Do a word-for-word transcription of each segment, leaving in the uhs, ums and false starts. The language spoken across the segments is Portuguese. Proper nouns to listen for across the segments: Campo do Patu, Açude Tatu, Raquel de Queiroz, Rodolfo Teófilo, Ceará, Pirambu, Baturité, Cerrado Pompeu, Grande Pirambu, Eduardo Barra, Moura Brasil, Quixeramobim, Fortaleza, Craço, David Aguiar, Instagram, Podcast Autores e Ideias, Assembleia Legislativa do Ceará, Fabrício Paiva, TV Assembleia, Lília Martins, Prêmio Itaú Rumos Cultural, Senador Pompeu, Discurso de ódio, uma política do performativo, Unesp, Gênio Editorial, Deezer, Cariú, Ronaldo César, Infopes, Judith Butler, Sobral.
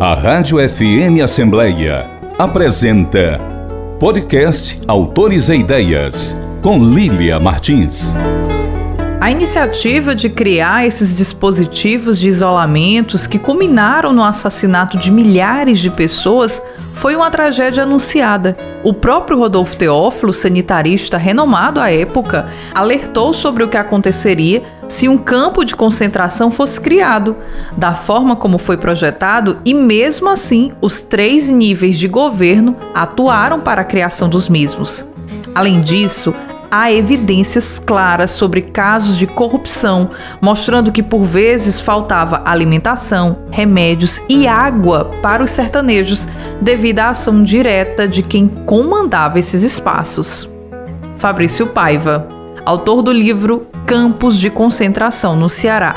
A Rádio F M Assembleia apresenta Podcast Autores e Ideias, com Lília Martins. A iniciativa de criar esses dispositivos de isolamentos que culminaram no assassinato de milhares de pessoas foi uma tragédia anunciada. O próprio Rodolfo Teófilo, sanitarista renomado à época, alertou sobre o que aconteceria se um campo de concentração fosse criado, da forma como foi projetado, e mesmo assim os três níveis de governo atuaram para a criação dos mesmos. Além disso, há evidências claras sobre casos de corrupção, mostrando que por vezes faltava alimentação, remédios e água para os sertanejos devido à ação direta de quem comandava esses espaços. Fabrício Paiva, autor do livro Campos de Concentração no Ceará.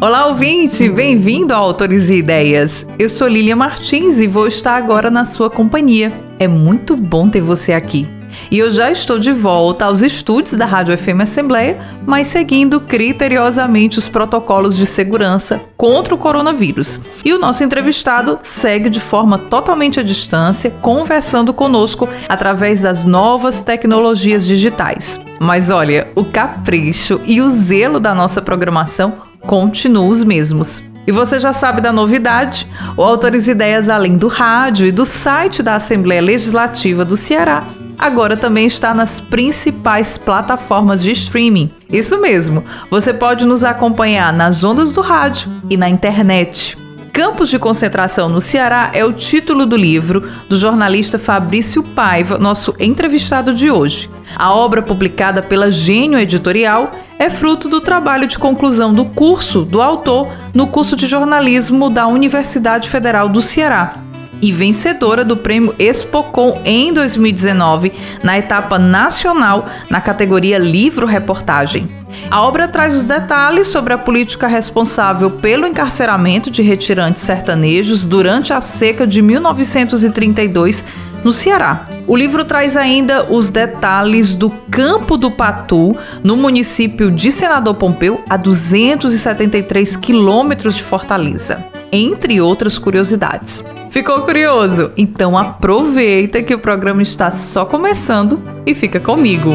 Olá, ouvinte! Bem-vindo ao Autores e Ideias. Eu sou Lília Martins e vou estar agora na sua companhia. É muito bom ter você aqui. E eu já estou de volta aos estúdios da Rádio F M Assembleia, mas seguindo criteriosamente os protocolos de segurança contra o coronavírus. E o nosso entrevistado segue de forma totalmente à distância, conversando conosco através das novas tecnologias digitais. Mas olha, o capricho e o zelo da nossa programação continuam os mesmos. E você já sabe da novidade? O Autores e Ideias, além do rádio e do site da Assembleia Legislativa do Ceará, agora também está nas principais plataformas de streaming. Isso mesmo, você pode nos acompanhar nas ondas do rádio e na internet. Campos de Concentração no Ceará é o título do livro do jornalista Fabrício Paiva, nosso entrevistado de hoje. A obra, publicada pela Gênio Editorial, é fruto do trabalho de conclusão do curso do autor no curso de jornalismo da Universidade Federal do Ceará e vencedora do Prêmio Expocom em dois mil e dezenove na etapa nacional na categoria Livro-Reportagem. A obra traz os detalhes sobre a política responsável pelo encarceramento de retirantes sertanejos durante a seca de mil novecentos e trinta e dois no Ceará. O livro traz ainda os detalhes do Campo do Patu, no município de Senador Pompeu, a duzentos e setenta e três quilômetros de Fortaleza, entre outras curiosidades. Ficou curioso? Então aproveita que o programa está só começando e fica comigo.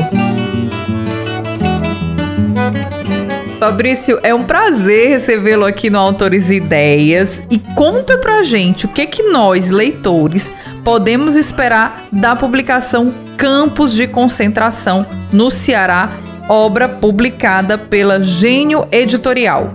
Fabrício, é um prazer recebê-lo aqui no Autores e Ideias. E conta pra gente o que é que nós, leitores, podemos esperar da publicação Campos de Concentração no Ceará, obra publicada pela Gênio Editorial.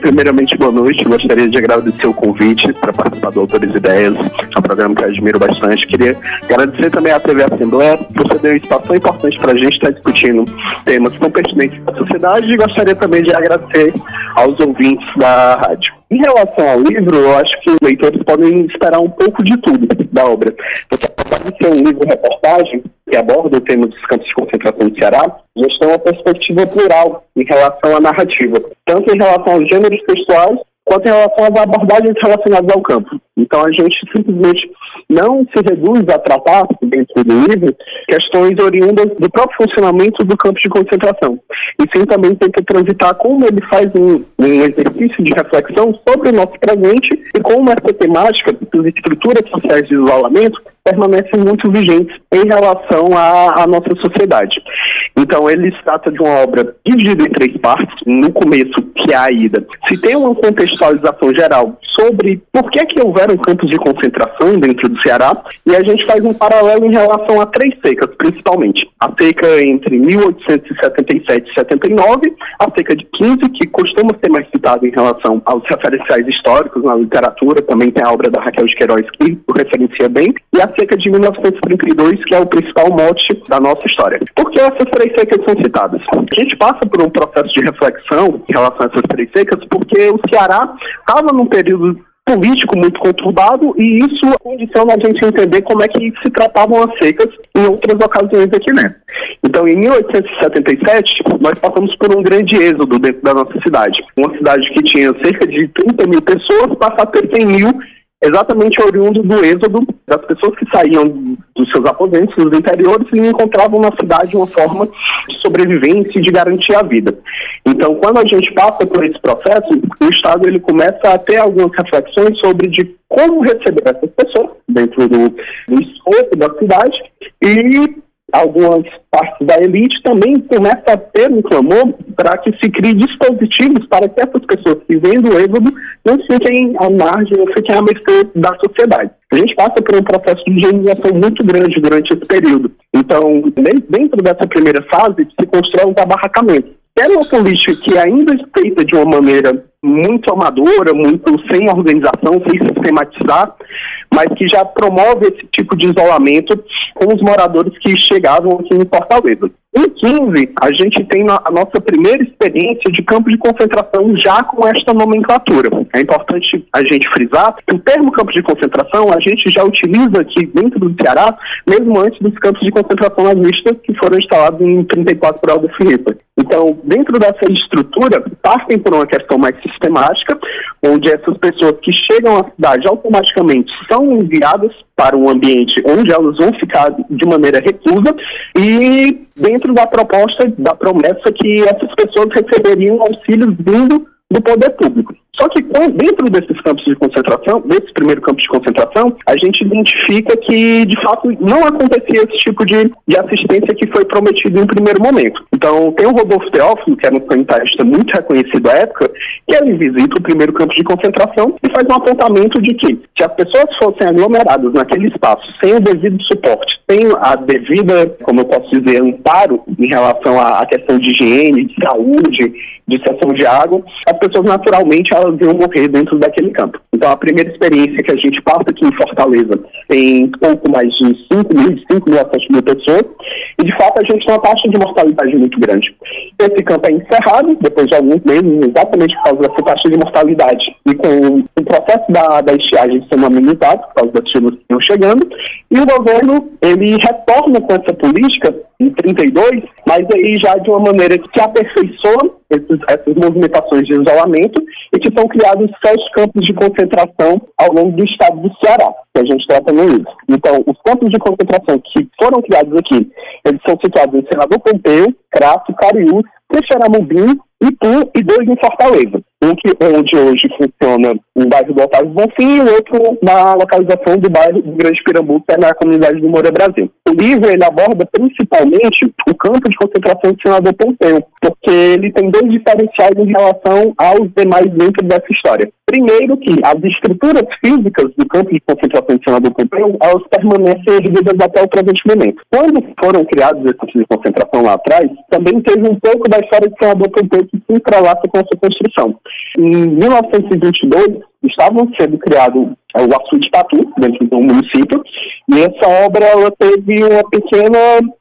Primeiramente, boa noite. Gostaria de agradecer o convite para participar do Autores e Ideias, um programa que eu admiro bastante. Queria agradecer também à T V Assembleia, por ceder um espaço tão importante para a gente estar discutindo temas tão pertinentes para a sociedade, e gostaria também de agradecer aos ouvintes da rádio. Em relação ao livro, eu acho que os leitores podem esperar um pouco de tudo da obra, porque apesar de ser um livro-reportagem que aborda o tema dos campos de concentração do Ceará, já tem uma perspectiva plural em relação à narrativa, tanto em relação aos gêneros textuais, quanto em relação às abordagens relacionadas ao campo. Então a gente simplesmente não se reduz a tratar, dentro do livro, questões oriundas do próprio funcionamento do campo de concentração. E sim também tenta transitar como ele faz um, um exercício de reflexão sobre o nosso presente e como essa temática das estruturas sociais de isolamento permanecem muito vigentes em relação à, à nossa sociedade. Então, ele se trata de uma obra dividida em três partes. No começo, que é a ida, se tem uma contextualização geral sobre por que é que houveram campos de concentração dentro do Ceará, e a gente faz um paralelo em relação a três secas, principalmente. A seca entre mil oitocentos e setenta e sete e setenta e nove, a seca de quinze, que costuma ser mais citada em relação aos referenciais históricos na literatura, também tem a obra da Raquel de Queiroz, que o referencia bem, e a seca de mil novecentos e trinta e dois, que é o principal mote da nossa história. Por que essas três secas são citadas? A gente passa por um processo de reflexão em relação a essas três secas, porque o Ceará estava num período político muito conturbado, e isso condiciona a gente entender como é que se tratavam as secas em outras ocasiões aqui, né? Então, em mil oitocentos e setenta e sete, nós passamos por um grande êxodo dentro da nossa cidade. Uma cidade que tinha cerca de trinta mil pessoas, passar a ter cem mil, exatamente oriundo do êxodo das pessoas que saíam dos seus aposentos, dos interiores, e encontravam na cidade uma forma de sobrevivência e de garantir a vida. Então, quando a gente passa por esse processo, o Estado ele começa a ter algumas reflexões sobre de como receber essas pessoas dentro do, do escopo da cidade, e algumas partes da elite também começam a ter um clamor para que se criem dispositivos para que essas pessoas que vêm do êxodo não fiquem à margem, não fiquem à mercê da sociedade. A gente passa por um processo de higienização muito grande durante esse período. Então, dentro dessa primeira fase, se constrói um abarracamento. É uma política que ainda é feita de uma maneira muito amadora, muito sem organização, sem sistematizar, mas que já promove esse tipo de isolamento com os moradores que chegavam aqui em Fortaleza. Em dois mil e quinze, a gente tem a nossa primeira experiência de campo de concentração já com esta nomenclatura. É importante a gente frisar que o termo campo de concentração a gente já utiliza aqui dentro do Ceará, mesmo antes dos campos de concentração nazistas que foram instalados em trinta e quatro por Adolf Hitler. Então, dentro dessa estrutura, partem por uma questão mais sistemática, onde essas pessoas que chegam à cidade automaticamente são enviadas para um ambiente onde elas vão ficar de maneira reclusa, e dentro da proposta, da promessa que essas pessoas receberiam auxílios vindo do poder público. Só que dentro desses campos de concentração, desse primeiro campo de concentração, a gente identifica que, de fato, não acontecia esse tipo de, de assistência que foi prometido em primeiro momento. Então, tem o Rodolfo Teófilo, que era um sanitarista muito reconhecido à época, que ele visita o primeiro campo de concentração e faz um apontamento de que, se as pessoas fossem aglomeradas naquele espaço, sem o devido suporte, sem a devida, como eu posso dizer, amparo em relação à questão de higiene, de saúde, de cessão de água, as pessoas naturalmente elas iam morrer dentro daquele campo. Então, a primeira experiência que a gente passa aqui em Fortaleza tem pouco mais de cinco mil, cinco mil a sete mil pessoas, e de fato a gente tem uma taxa de mortalidade muito grande. Esse campo é encerrado depois de alguns meses, exatamente por causa dessa taxa de mortalidade e com o processo da, da estiagem sendo amenizado, por causa das chuvas que estão chegando, e o governo ele retorna com essa política em trinta e dois, mas aí já de uma maneira que aperfeiçoa esses, essas movimentações de isolamento, e que são criados sete campos de concentração ao longo do estado do Ceará, que a gente trata no livro. Então, os campos de concentração que foram criados aqui, eles são situados em Cerrado Pompeu, Craço, Cariú, Quixeramobim, Ipú e dois em Fortaleza, um que, onde hoje funciona o bairro do Otávio Bonfim e outro na localização do bairro do Grande Pirambu, que é na comunidade do Moura Brasil. O livro ele aborda principalmente o campo de concentração do Senador Pompeu, porque ele tem dois diferenciais em relação aos demais dentro dessa história. Primeiro, que as estruturas físicas do campo de concentração do Senador Pompeu, elas permanecem erguidas até o presente momento. Quando foram criados esses campos de concentração lá atrás, também teve um pouco da história do Senador Pompeu que se entrelaça com a sua construção. Em mil novecentos e vinte e dois, estava sendo criado o Açude Tatu, dentro do município, e essa obra ela teve uma pequena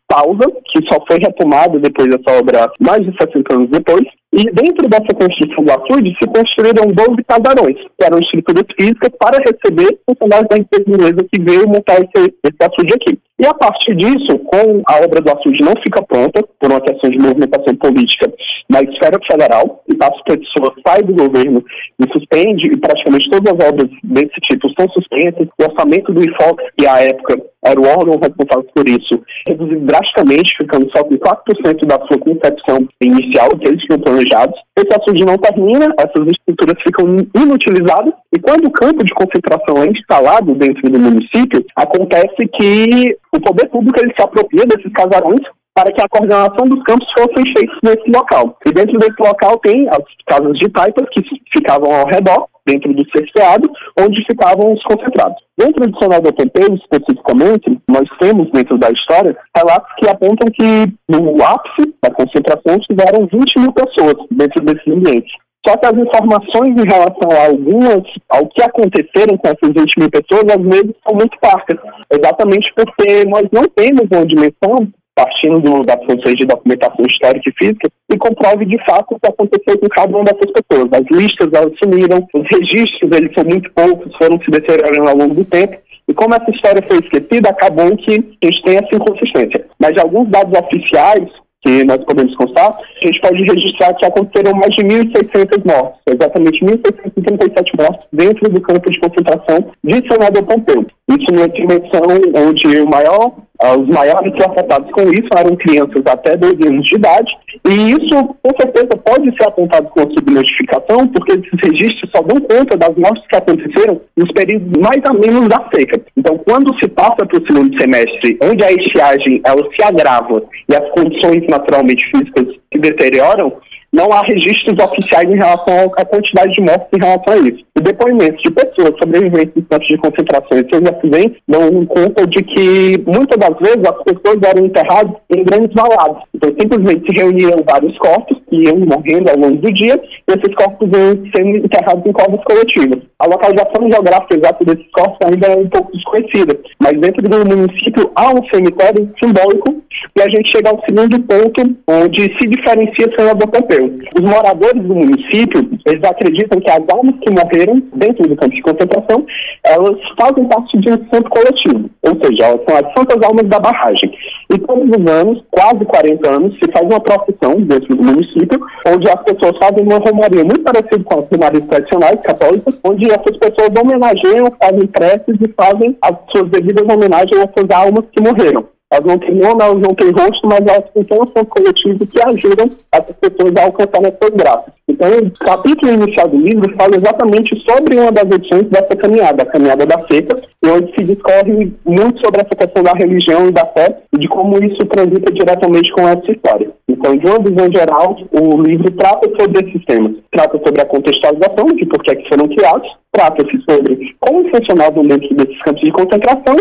pausa, que só foi retomada depois dessa obra, mais de sessenta anos depois, e dentro dessa construção do açude se construíram doze casarões, que eram estruturas físicas para receber funcionários da empresa inglesa que veio montar esse, esse açude aqui. E a partir disso, com a obra do açude não fica pronta, por uma questão de movimentação política na esfera federal, e a pessoa sai do governo e suspende, e praticamente todas as obras desse tipo são suspensas. O orçamento do Infopes, que à época era o órgão responsável por isso, reduzido drasticamente, ficando só com quatro por cento da sua concepção inicial, que eles tinham planejado. Esse açude não termina, essas estruturas ficam inutilizadas, e quando o campo de concentração é instalado dentro do município, acontece que o poder público ele se apropria desses casarões para que a coordenação dos campos fosse feita nesse local. E dentro desse local tem as casas de taipas que ficavam ao redor, dentro do cerceado, onde ficavam os concentrados. Dentro do Senador Pompeu, especificamente, nós temos, dentro da história, relatos que apontam que no ápice da concentração tiveram vinte mil pessoas dentro desse ambiente. Só que as informações em relação a algumas, ao que aconteceram com essas vinte mil pessoas, às vezes são muito parcas, exatamente porque nós não temos uma dimensão, partindo das funções de documentação histórica e física, e comprove de fato o que aconteceu com cada uma dessas pessoas. As listas, elas sumiram, os registros, eles são muito poucos, foram se deteriorando ao longo do tempo, e como essa história foi esquecida, acabou que a gente tem essa inconsistência. Mas de alguns dados oficiais, que nós podemos constar, a gente pode registrar que aconteceram mais de mil e seiscentas mortes, exatamente mil seiscentos e trinta e sete mortes dentro do campo de concentração de Senador Pompeu. Isso numa dimensão onde o maior, os maiores afetados com isso eram crianças até dois anos de idade, e isso com certeza pode ser apontado com a subnotificação, porque esses registros só dão conta das mortes que aconteceram nos períodos mais a menos da seca. Então, quando se passa para o segundo semestre, onde a estiagem ela se agrava e as condições naturalmente físicas se deterioram, não há registros oficiais em relação à quantidade de mortes em relação a isso. O depoimento de pessoas sobreviventes em campos de concentração e seus acidentes dão conta de que, muitas das vezes, as pessoas eram enterradas em grandes valadas. Então, simplesmente se reuniam vários corpos que iam morrendo ao longo do dia, e esses corpos iam sendo enterrados em covas coletivas. A localização geográfica exata desses corpos ainda é um pouco desconhecida, mas dentro do município há um cemitério simbólico, e a gente chega ao segundo ponto, onde se diferencia o Senador Pompeu. Os moradores do município, eles acreditam que as almas que morreram dentro do campo de concentração, elas fazem parte de um santo coletivo, ou seja, elas são as santas almas da barragem. E todos os anos, quase quarenta anos, se faz uma procissão dentro do município, onde as pessoas fazem uma romaria muito parecida com as romarias tradicionais católicas, onde essas pessoas homenageiam, fazem preces e fazem as suas devidas homenagens às suas almas que morreram. Elas não têm nome, elas não têm rosto, mas elas são um coletivo que ajudam essas pessoas a alcançar essas graças. Então, o capítulo inicial do livro fala exatamente sobre uma das edições dessa caminhada, a caminhada da seca, e onde se discorre muito sobre essa questão da religião e da fé, e de como isso transita diretamente com essa história. Então, de uma visão geral, o livro trata sobre esses temas. Trata sobre a contextualização de por que foram criados, trata-se sobre como funcionava o dentro desses campos de concentração,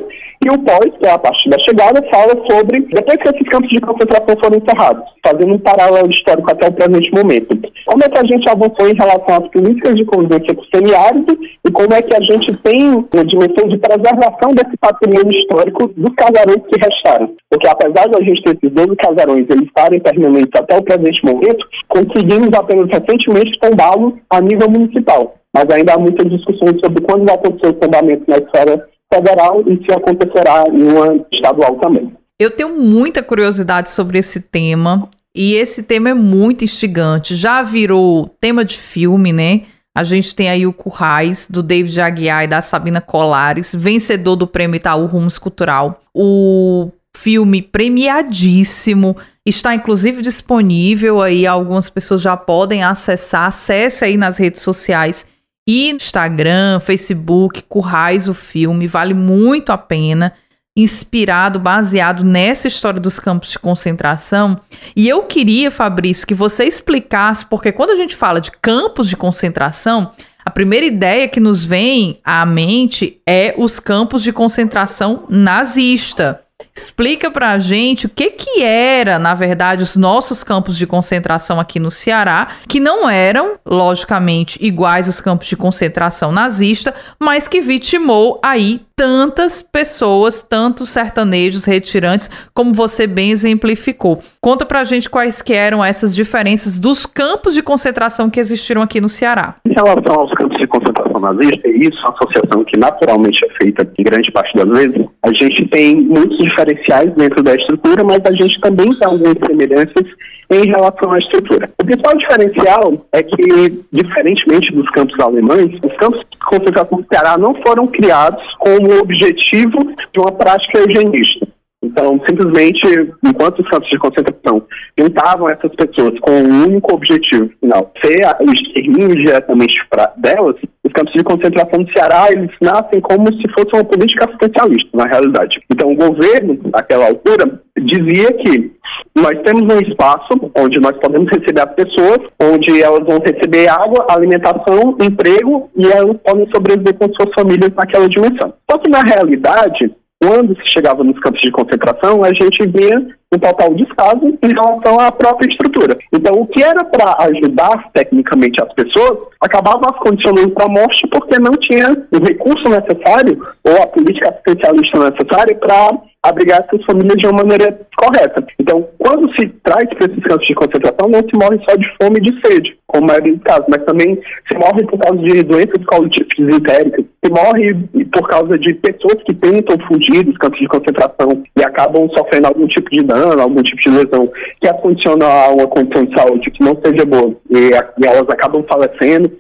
e o pós, que é a parte da chegada, fala sobre, depois que esses campos de concentração foram encerrados, fazendo um paralelo histórico até o presente momento. Como é que a gente avançou em relação às políticas de convivência com o semiárido, e como é que a gente tem uma dimensão de preservação desse patrimônio histórico dos casarões que restaram. Porque apesar de a gente ter esses doze casarões eles estarem permanentes até o presente momento, conseguimos apenas recentemente tombá-los a nível municipal. Mas ainda há muitas discussões sobre quando vai acontecer o tombamento na esfera federal e se acontecerá em uma estadual também. Eu tenho muita curiosidade sobre esse tema, e esse tema é muito instigante. Já virou tema de filme, né? A gente tem aí o Currais, do David Aguiar e da Sabina Colares, vencedor do Prêmio Itaú Rumos Cultural. O filme premiadíssimo, está inclusive disponível aí, algumas pessoas já podem acessar, acesse aí nas redes sociais. Instagram, Facebook, Currais, o filme, vale muito a pena, inspirado, baseado nessa história dos campos de concentração. E eu queria, Fabrício, que você explicasse, porque quando a gente fala de campos de concentração, a primeira ideia que nos vem à mente é os campos de concentração nazista. Explica pra gente o que que era, na verdade, os nossos campos de concentração aqui no Ceará, que não eram, logicamente, iguais aos campos de concentração nazista, mas que vitimou aí tantas pessoas, tantos sertanejos retirantes, como você bem exemplificou. Conta pra gente quais que eram essas diferenças dos campos de concentração que existiram aqui no Ceará. Em relação aos campos de concentração nazista, e isso é uma associação que naturalmente é feita em grande parte das vezes, a gente tem muitos diferenciais dentro da estrutura, mas a gente também tem algumas semelhanças em relação à estrutura. O principal diferencial é que, diferentemente dos campos alemães, os campos de concentração do Ceará não foram criados como objetivo de uma prática eugenista. Então, simplesmente, enquanto os campos de concentração juntavam essas pessoas com um único objetivo final, ser o extermínio diretamente delas, os campos de concentração do Ceará, eles nascem como se fosse uma política assistencialista, na realidade. Então, o governo, naquela altura, dizia que nós temos um espaço onde nós podemos receber as pessoas, onde elas vão receber água, alimentação, emprego, e elas podem sobreviver com suas famílias naquela dimensão. Só que, na realidade, quando se chegava nos campos de concentração, a gente via um total descaso em relação à própria estrutura. Então, o que era para ajudar tecnicamente as pessoas, acabava as condicionando para a morte porque não tinha o recurso necessário ou a política assistencialista necessária para abrigar essas famílias de uma maneira correta. Então, quando se traz para esses campos de concentração, não se morre só de fome e de sede, como é o caso, mas também se morre por causa de doenças coletivistas entéricas, se morre por causa de pessoas que tentam fugir dos campos de concentração e acabam sofrendo algum tipo de dano, algum tipo de lesão, que as condiciona a uma condição de saúde que não seja boa, e, e elas acabam falecendo,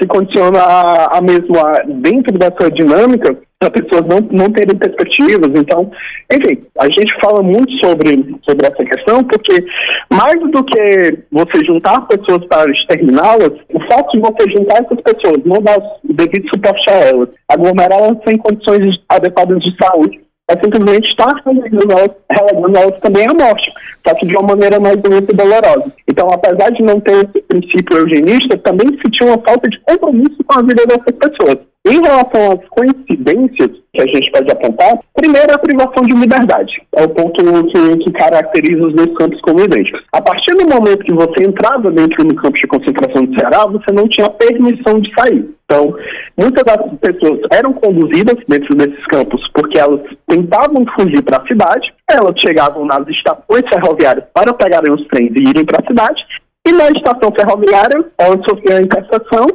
se condiciona a, a mesmo, a, dentro dessa dinâmica, as pessoas não, não terem perspectivas. Então, enfim, a gente fala muito sobre, sobre essa questão, porque mais do que você juntar pessoas para exterminá-las, o fato de você juntar essas pessoas, não dar o devido suporte a elas, aglomerá-las sem condições adequadas de saúde, é simplesmente estar relegando elas, relegando elas também à morte, só que de uma maneira mais bonita e dolorosa. Então, apesar de não ter esse princípio eugenista, também se tinha uma falta de compromisso com a vida dessas pessoas. Em relação às coincidências que a gente pode apontar, primeiro a privação de liberdade, é o ponto que, que caracteriza os dois campos como idênticos. A partir do momento que você entrava dentro do campo de concentração do Ceará, você não tinha permissão de sair. Então, muitas das pessoas eram conduzidas dentro desses campos porque elas tentavam fugir para a cidade, elas chegavam nas estações ferroviárias para pegarem os trens e irem para a cidade, e na estação ferroviária, elas sofriam a interseção,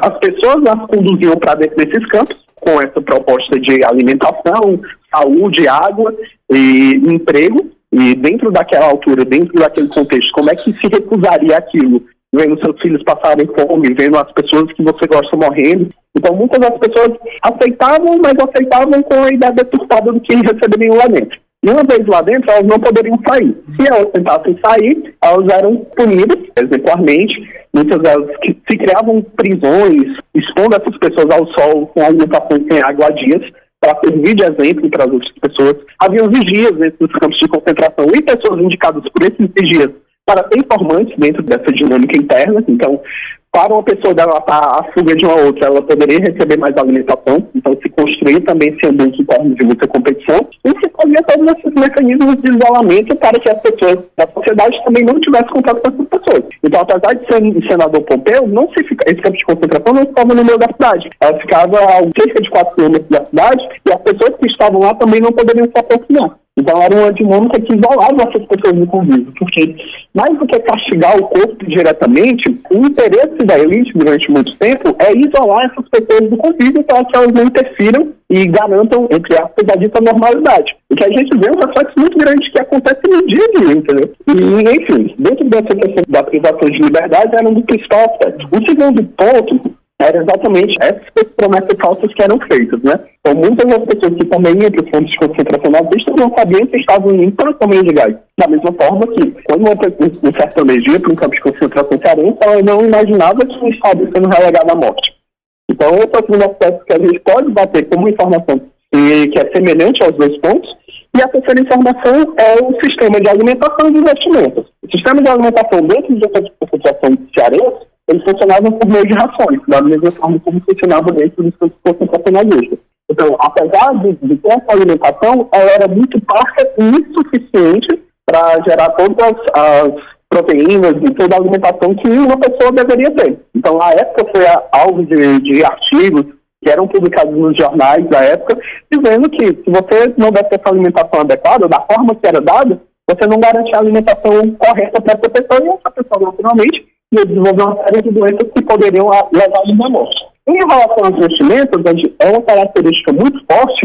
as pessoas as conduziam para dentro desses campos, com essa proposta de alimentação, saúde, água e emprego, e dentro daquela altura, dentro daquele contexto, como é que se recusaria aquilo? Vendo seus filhos passarem fome, vendo as pessoas que você gosta morrendo. Então, muitas das pessoas aceitavam, mas aceitavam com a ideia deturpada do que receberiam lá dentro. E uma vez lá dentro, elas não poderiam sair. Se elas tentassem sair, elas eram punidas exemplarmente. Muitas delas que se criavam prisões, expondo essas pessoas ao sol, com alimentação sem água há dias, para servir de exemplo para as outras pessoas. Havia vigias dentro dos campos de concentração e pessoas indicadas por esses vigias para ser informantes dentro dessa dinâmica interna. Então, para uma pessoa delatar a fuga de uma outra, ela poderia receber mais alimentação. Então, se construir também esse ambiente interno de muita competição. E se fazia todos esses mecanismos de isolamento para que as pessoas da sociedade também não tivessem contato com essas pessoas. Então, apesar de ser o senador Pompeu, não se fica, esse campo de concentração não ficava no meio da cidade. Ela ficava a cerca de quatro quilômetros da cidade e as pessoas que estavam lá também não poderiam se aproximar. Então, era uma dinâmica que isolava essas pessoas do convívio, porque mais do que castigar o corpo diretamente, o interesse da elite durante muito tempo é isolar essas pessoas do convívio para que elas não interfiram e garantam, entre aspas, a dita normalidade. O que a gente vê é um reflexo muito grande que acontece no dia a dia, entendeu? E, enfim, dentro dessa questão da privação de liberdade era um dos principais aspectos. O segundo ponto era exatamente essas promessas falsas que eram feitas, né? Então, muitas das pessoas que também iam para os campos de concentração nazistas não sabiam se estavam indo para o caminho de gás. Da mesma forma que, quando uma pessoa de certa energia para um campo de concentração cearense, ela não imaginava que estava sendo relegada à morte. Então, esse é o segundo aspecto que a gente pode bater como informação e que é semelhante aos dois pontos. E a terceira informação é o sistema de alimentação e de investimentos. O sistema de alimentação dentro do campo de concentração cearense, eles funcionavam por meio de rações, da mesma forma como funcionava dentro dos campos de concentração nazistas. Então, apesar de, de ter essa alimentação, ela era muito parca e insuficiente para gerar todas as, as proteínas e toda a alimentação que uma pessoa deveria ter. Então, a época foi alvo de, de artigos que eram publicados nos jornais da época, dizendo que se você não desse essa alimentação adequada, da forma que era dada, você não garantia a alimentação correta para essa pessoa, e essa pessoa, naturalmente, e desenvolver uma série de doenças que poderiam levar à morte. Em relação aos investimentos, é uma característica muito forte,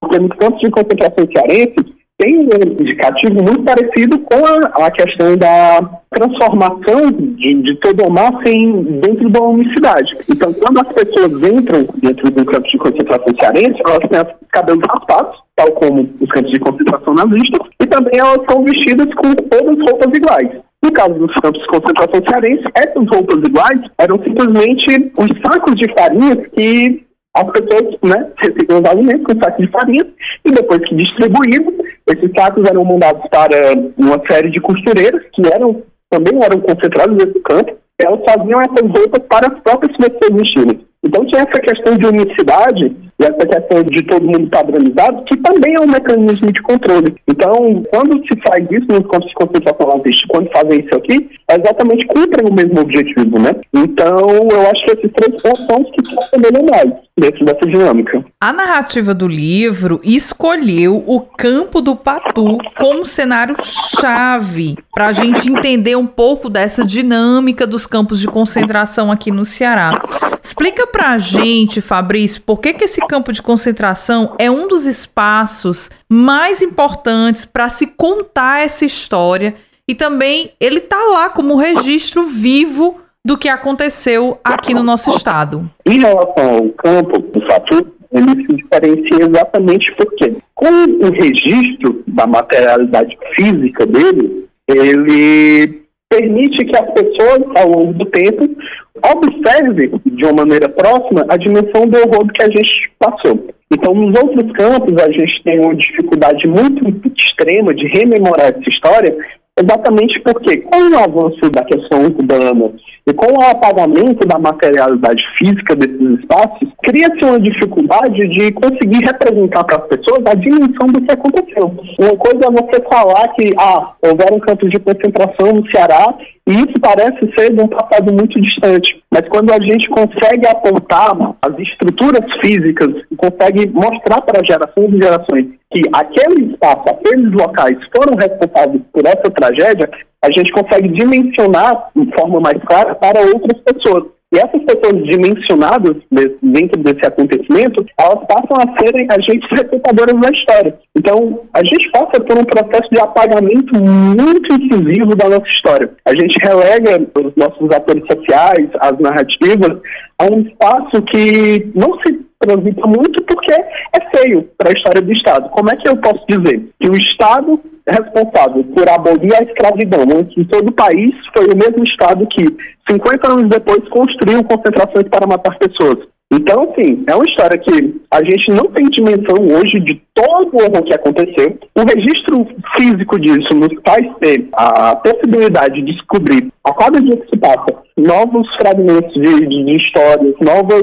porque nos campos de concentração cearense tem um indicativo muito parecido com a, a questão da transformação de, de toda a massa em, dentro da unicidade. Então, quando as pessoas entram dentro do campo de concentração cearense, elas têm os cabelos raspados, tal como os campos de concentração nazistas, e também elas são vestidas com todas as roupas iguais. No caso dos campos de concentração cearense, essas roupas iguais eram simplesmente os sacos de farinhas que as pessoas, né, recebiam os alimentos com sacos de farinhas, e depois que distribuídos, esses sacos eram mandados para uma série de costureiras que eram, também eram concentradas nesse campo, e elas faziam essas roupas para as próprias pessoas vestirem. Então tinha essa questão de unicidade e essa questão de todo mundo padronizado, que também é um mecanismo de controle. Então, quando se faz isso nos campos de concentração nazista, quando fazem isso aqui, é exatamente cumprem o mesmo objetivo, né? Então, eu acho que esses três pontos são os que se assemelham mais dentro dessa dinâmica. A narrativa do livro escolheu o Campo do Patu como cenário-chave para a gente entender um pouco dessa dinâmica dos campos de concentração aqui no Ceará. Explica pra gente, Fabrício, por que que esse campo de concentração é um dos espaços mais importantes para se contar essa história e também ele tá lá como registro vivo do que aconteceu aqui no nosso estado. Em relação ao campo do Patu, ele se diferencia exatamente porque, com o registro da materialidade física dele, ele permite que as pessoas, ao longo do tempo, observem de uma maneira próxima a dimensão do horror que a gente passou. Então, nos outros campos, a gente tem uma dificuldade muito extrema de rememorar essa história, exatamente porque, com o avanço da questão urbana e com o apagamento da materialidade física desses espaços, cria-se uma dificuldade de conseguir representar para as pessoas a dimensão do que aconteceu. Uma coisa é você falar que ah, houveram um campos de concentração no Ceará e isso parece ser de um passado muito distante. Mas quando a gente consegue apontar as estruturas físicas e consegue mostrar para gerações e gerações que aquele espaço, aqueles locais foram responsáveis por essa tragédia, a gente consegue dimensionar de forma mais clara para outras pessoas. E essas pessoas dimensionadas dentro desse acontecimento, elas passam a serem agentes representadoras da história. Então, a gente passa por um processo de apagamento muito incisivo da nossa história. A gente relega os nossos atores sociais, as narrativas, a um espaço que não se transita muito porque é feio para a história do Estado. Como é que eu posso dizer que o Estado responsável por abolir a escravidão em todo o país foi o mesmo Estado que cinquenta anos depois construiu concentrações para matar pessoas? Então, assim, é uma história que a gente não tem dimensão hoje de todo o horror que aconteceu. O registro físico disso nos faz ter a possibilidade de descobrir, a cada dia que se passa, novos fragmentos de, de, de histórias, novas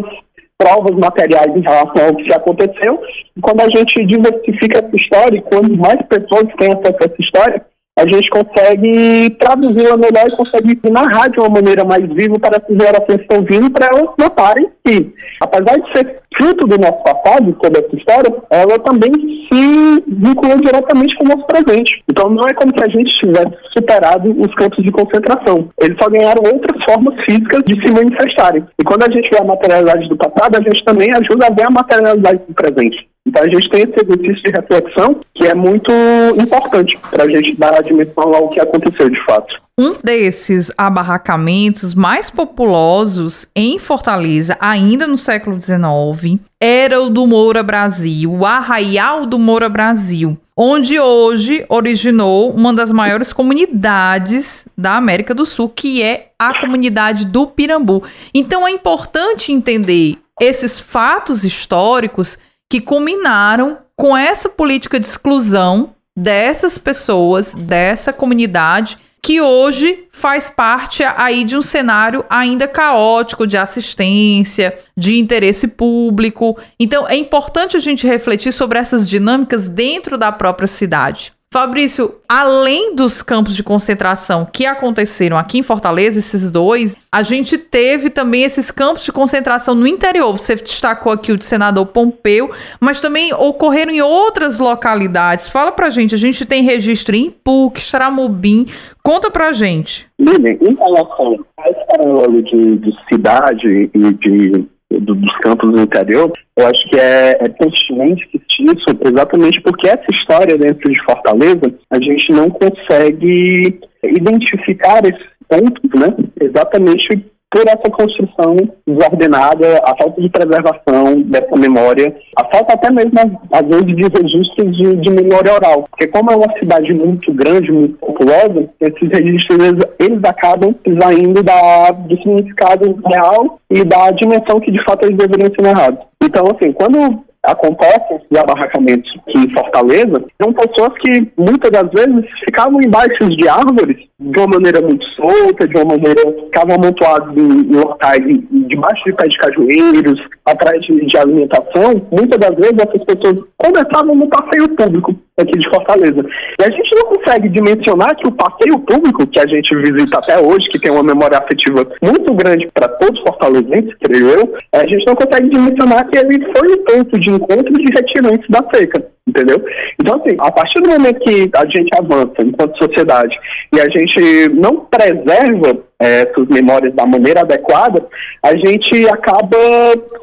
provas materiais em relação ao que aconteceu. E quando a gente diversifica essa história, e quando mais pessoas têm acesso a essa história, a gente consegue traduzi-la melhor e consegue narrar de uma maneira mais viva para essas gerações que estão vindo, para elas notarem que, apesar de ser fruto do nosso passado, toda essa história, ela também se vinculou diretamente com o nosso presente. Então não é como se a gente tivesse superado os campos de concentração. Eles só ganharam outras formas físicas de se manifestarem. E quando a gente vê a materialidade do passado, a gente também ajuda a ver a materialidade do presente. Então a gente tem esse exercício de reflexão que é muito importante para a gente dar a dimensão ao que aconteceu de fato. Um desses abarracamentos mais populosos em Fortaleza, ainda no século dezenove, era o do Moura Brasil, o Arraial do Moura Brasil, onde hoje originou uma das maiores comunidades da América do Sul, que é a comunidade do Pirambu. Então é importante entender esses fatos históricos que culminaram com essa política de exclusão dessas pessoas, dessa comunidade, que hoje faz parte aí de um cenário ainda caótico de assistência, de interesse público. Então, é importante a gente refletir sobre essas dinâmicas dentro da própria cidade. Fabrício, além dos campos de concentração que aconteceram aqui em Fortaleza, esses dois, a gente teve também esses campos de concentração no interior. Você destacou aqui o de Senador Pompeu, mas também ocorreram em outras localidades. Fala pra gente, a gente tem registro em Ipú, Quixeramobim. Conta pra gente. Lília, em relação a esse paralelo de, de cidade e de... dos campos do interior, eu acho que é, é pertinente que isso, exatamente porque essa história dentro de Fortaleza, a gente não consegue identificar esses pontos, né? Exatamente por essa construção desordenada, a falta de preservação dessa memória, a falta até mesmo, às vezes, de registros de, de memória oral. Porque como é uma cidade muito grande, muito populosa, esses registros, eles, eles acabam saindo da, do significado real e da dimensão que, de fato, eles deveriam ser narrados. Então, assim, quando acontecem esses abarracamentos aqui em Fortaleza, são pessoas que muitas das vezes ficavam embaixo de árvores de uma maneira muito solta, de uma maneira, ficavam amontoados em locais debaixo de pé de cajueiros, atrás de, de alimentação. Muitas das vezes essas pessoas começavam no passeio público aqui de Fortaleza. E a gente não consegue dimensionar que o passeio público que a gente visita até hoje, que tem uma memória afetiva muito grande para todos os fortalezenses, creio eu, a gente não consegue dimensionar que ele foi um ponto de encontro de retirantes da seca. entendeu? Então, assim, a partir do momento que a gente avança enquanto sociedade e a gente não preserva essas memórias da maneira adequada, a gente acaba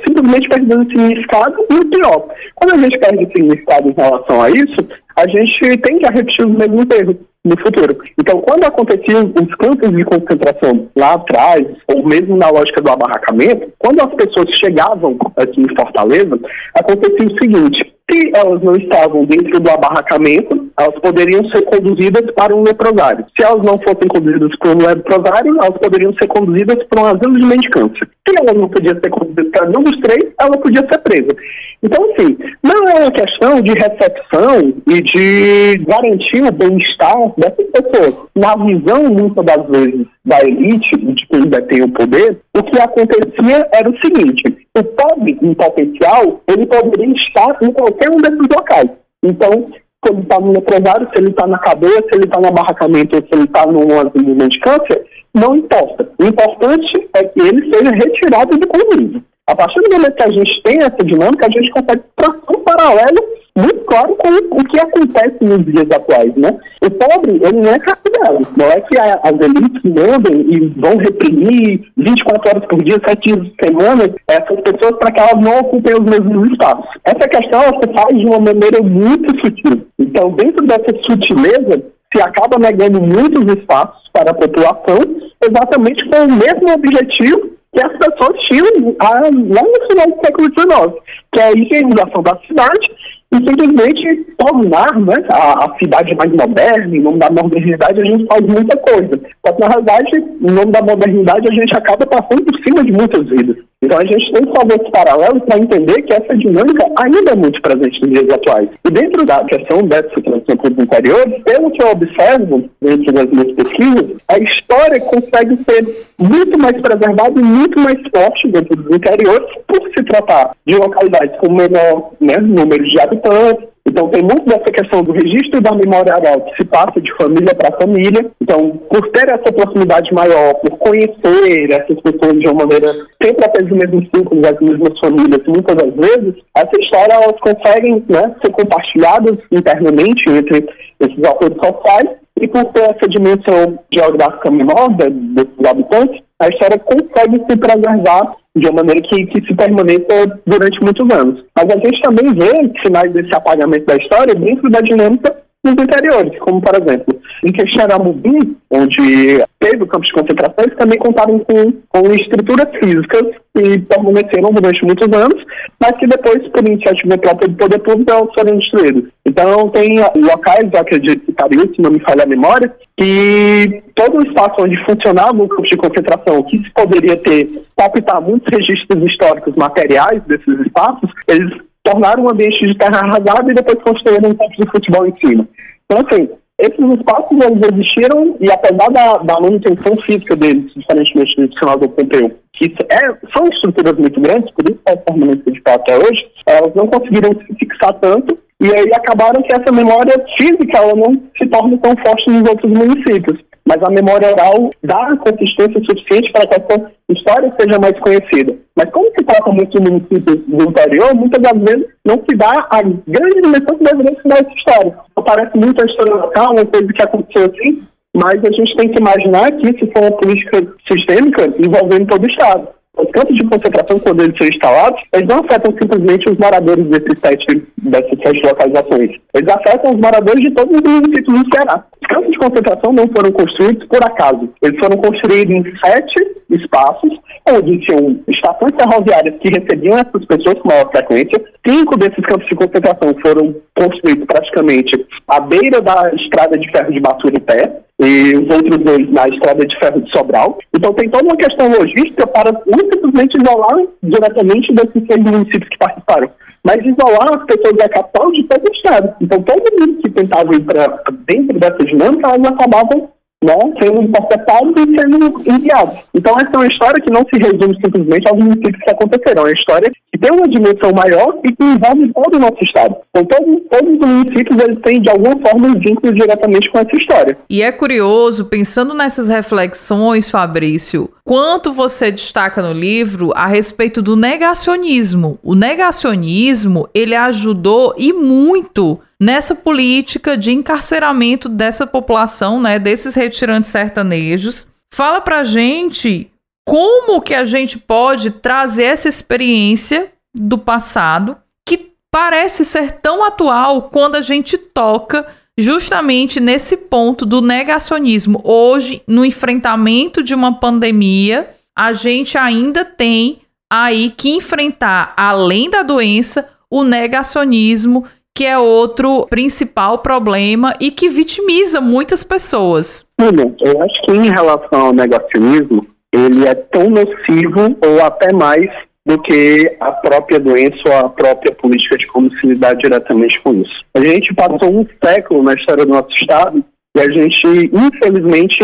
simplesmente perdendo o significado, e o pior, quando a gente perde o significado em relação a isso, a gente tende a repetir os mesmos erros no futuro. Então, quando aconteciam os campos de concentração lá atrás, ou mesmo na lógica do abarracamento, quando as pessoas chegavam aqui em Fortaleza, acontecia o seguinte: se elas não estavam dentro do abarracamento, elas poderiam ser conduzidas para um leprosário. Se elas não fossem conduzidas para um leprosário, elas poderiam ser conduzidas para um asilo de mendicância. Se ela não podia ser conduzida para nenhum dos três, ela podia ser presa. Então, assim, não é uma questão de recepção e de garantir o bem-estar dessas pessoas. Na visão, muitas das vezes, da elite, de quem detém o poder, o que acontecia era o seguinte: o pobre, em potencial, ele poderia estar em qualquer um desses locais. Então, se ele está no leprosário, se ele está na cadeia, se ele está no abarracamento, se ele está num asilo de mendicância, não importa. O importante é que ele seja retirado do convívio. A partir do momento que a gente tem essa dinâmica, a gente consegue traçar um paralelo muito claro com o que acontece nos dias atuais, né? O pobre, ele não é castigado. Não é que a, as elites mandam e vão reprimir vinte e quatro horas por dia, sete dias por semana, essas pessoas para que elas não ocupem os mesmos espaços. Essa questão ela se faz de uma maneira muito sutil. Então, dentro dessa sutileza, se acaba negando muitos espaços para a população, exatamente com o mesmo objetivo que as pessoas tinham a, lá no final do século dezenove, que é a higienização da cidade e simplesmente tornar, né, a, a cidade mais moderna. Em nome da modernidade a gente faz muita coisa, mas na realidade, em nome da modernidade, a gente acaba passando por cima de muitas vidas. Então a gente tem que fazer esse paralelo para entender que essa dinâmica ainda é muito presente nos dias atuais. E dentro da questão dessa transição para os interiores, pelo que eu observo dentro das minhas pesquisas, a história consegue ser muito mais preservada e muito mais forte dentro dos interiores, por se tratar de localidades com menor, né, número de habitantes. Então tem muito dessa questão do registro da memória oral que se passa de família para família. Então, por ter essa proximidade maior, por conhecer essas pessoas de uma maneira sempre até os mesmos círculos, as mesmas famílias, muitas das vezes, essa história elas conseguem, né, ser compartilhadas internamente entre esses autores sociais, e por ter essa dimensão geográfica menor desses habitantes, a história consegue se preservar de uma maneira que, que se permaneça durante muitos anos. Mas a gente também vê sinais desse apagamento da história dentro da dinâmica nos interiores, como, por exemplo, em Quixeramobim, onde teve o campo de concentração, eles também contaram com, com estruturas físicas que permaneceram durante muitos anos, mas que depois, por iniciativa própria do poder público, elas foram destruídas. Então, tem locais, eu acredito que Cariú, se não me falha a memória, que todo o espaço onde funcionava o campo de concentração, que se poderia ter, captar muitos registros históricos materiais desses espaços, eles tornaram um ambiente de terra arrasada e depois construíram um campo de futebol em cima. Então, assim, esses espaços eles existiram, e apesar da, da manutenção física deles, diferentemente do Senador Pompeu, que é, são estruturas muito grandes, por isso que é permanente de fato até hoje, elas não conseguiram se fixar tanto, e aí acabaram que essa memória física ela não se torna tão forte nos outros municípios. Mas a memória oral dá consistência suficiente para que essa história seja mais conhecida. Mas como se trata muito do município do interior, muitas das vezes não se dá a grande dimensão que deveria se dar essa história. Não parece muito a história local, uma coisa que aconteceu assim, mas a gente tem que imaginar que isso foi uma política sistêmica envolvendo todo o Estado. Os campos de concentração, quando eles são instalados, eles não afetam simplesmente os moradores desses sete, dessas sete localizações. Eles afetam os moradores de todos os municípios do Ceará. Os campos de concentração não foram construídos por acaso. Eles foram construídos em sete espaços, onde tinham estações ferroviárias que recebiam essas pessoas com maior frequência. Cinco desses campos de concentração foram construídos praticamente à beira da estrada de ferro de Baturité, e os outros dois na estrada de ferro de Sobral. Então tem toda uma questão logística para não simplesmente isolar diretamente desses seis municípios que participaram, mas isolar as pessoas da capital de todo o estado. Então todo mundo que tentava ir para dentro dessa dinâmica, elas acabavam né, sendo interpretados e sendo enviados. Então, essa é uma história que não se resume simplesmente aos municípios que aconteceram. É uma história que tem uma dimensão maior e que envolve todo o nosso estado. Então, todo, todos os municípios eles têm, de alguma forma, um vínculo diretamente com essa história. E é curioso, pensando nessas reflexões, Fabrício, quanto você destaca no livro a respeito do negacionismo. O negacionismo, ele ajudou e muito nessa política de encarceramento dessa população, né, desses retirantes sertanejos. Fala pra gente como que a gente pode trazer essa experiência do passado, que parece ser tão atual quando a gente toca justamente nesse ponto do negacionismo. Hoje, no enfrentamento de uma pandemia, a gente ainda tem aí que enfrentar, além da doença, o negacionismo, que é outro principal problema e que vitimiza muitas pessoas. Bem, eu acho que em relação ao negacionismo, ele é tão nocivo ou até mais do que a própria doença ou a própria política de como se lidar diretamente com isso. A gente passou um século na história do nosso estado e a gente, infelizmente,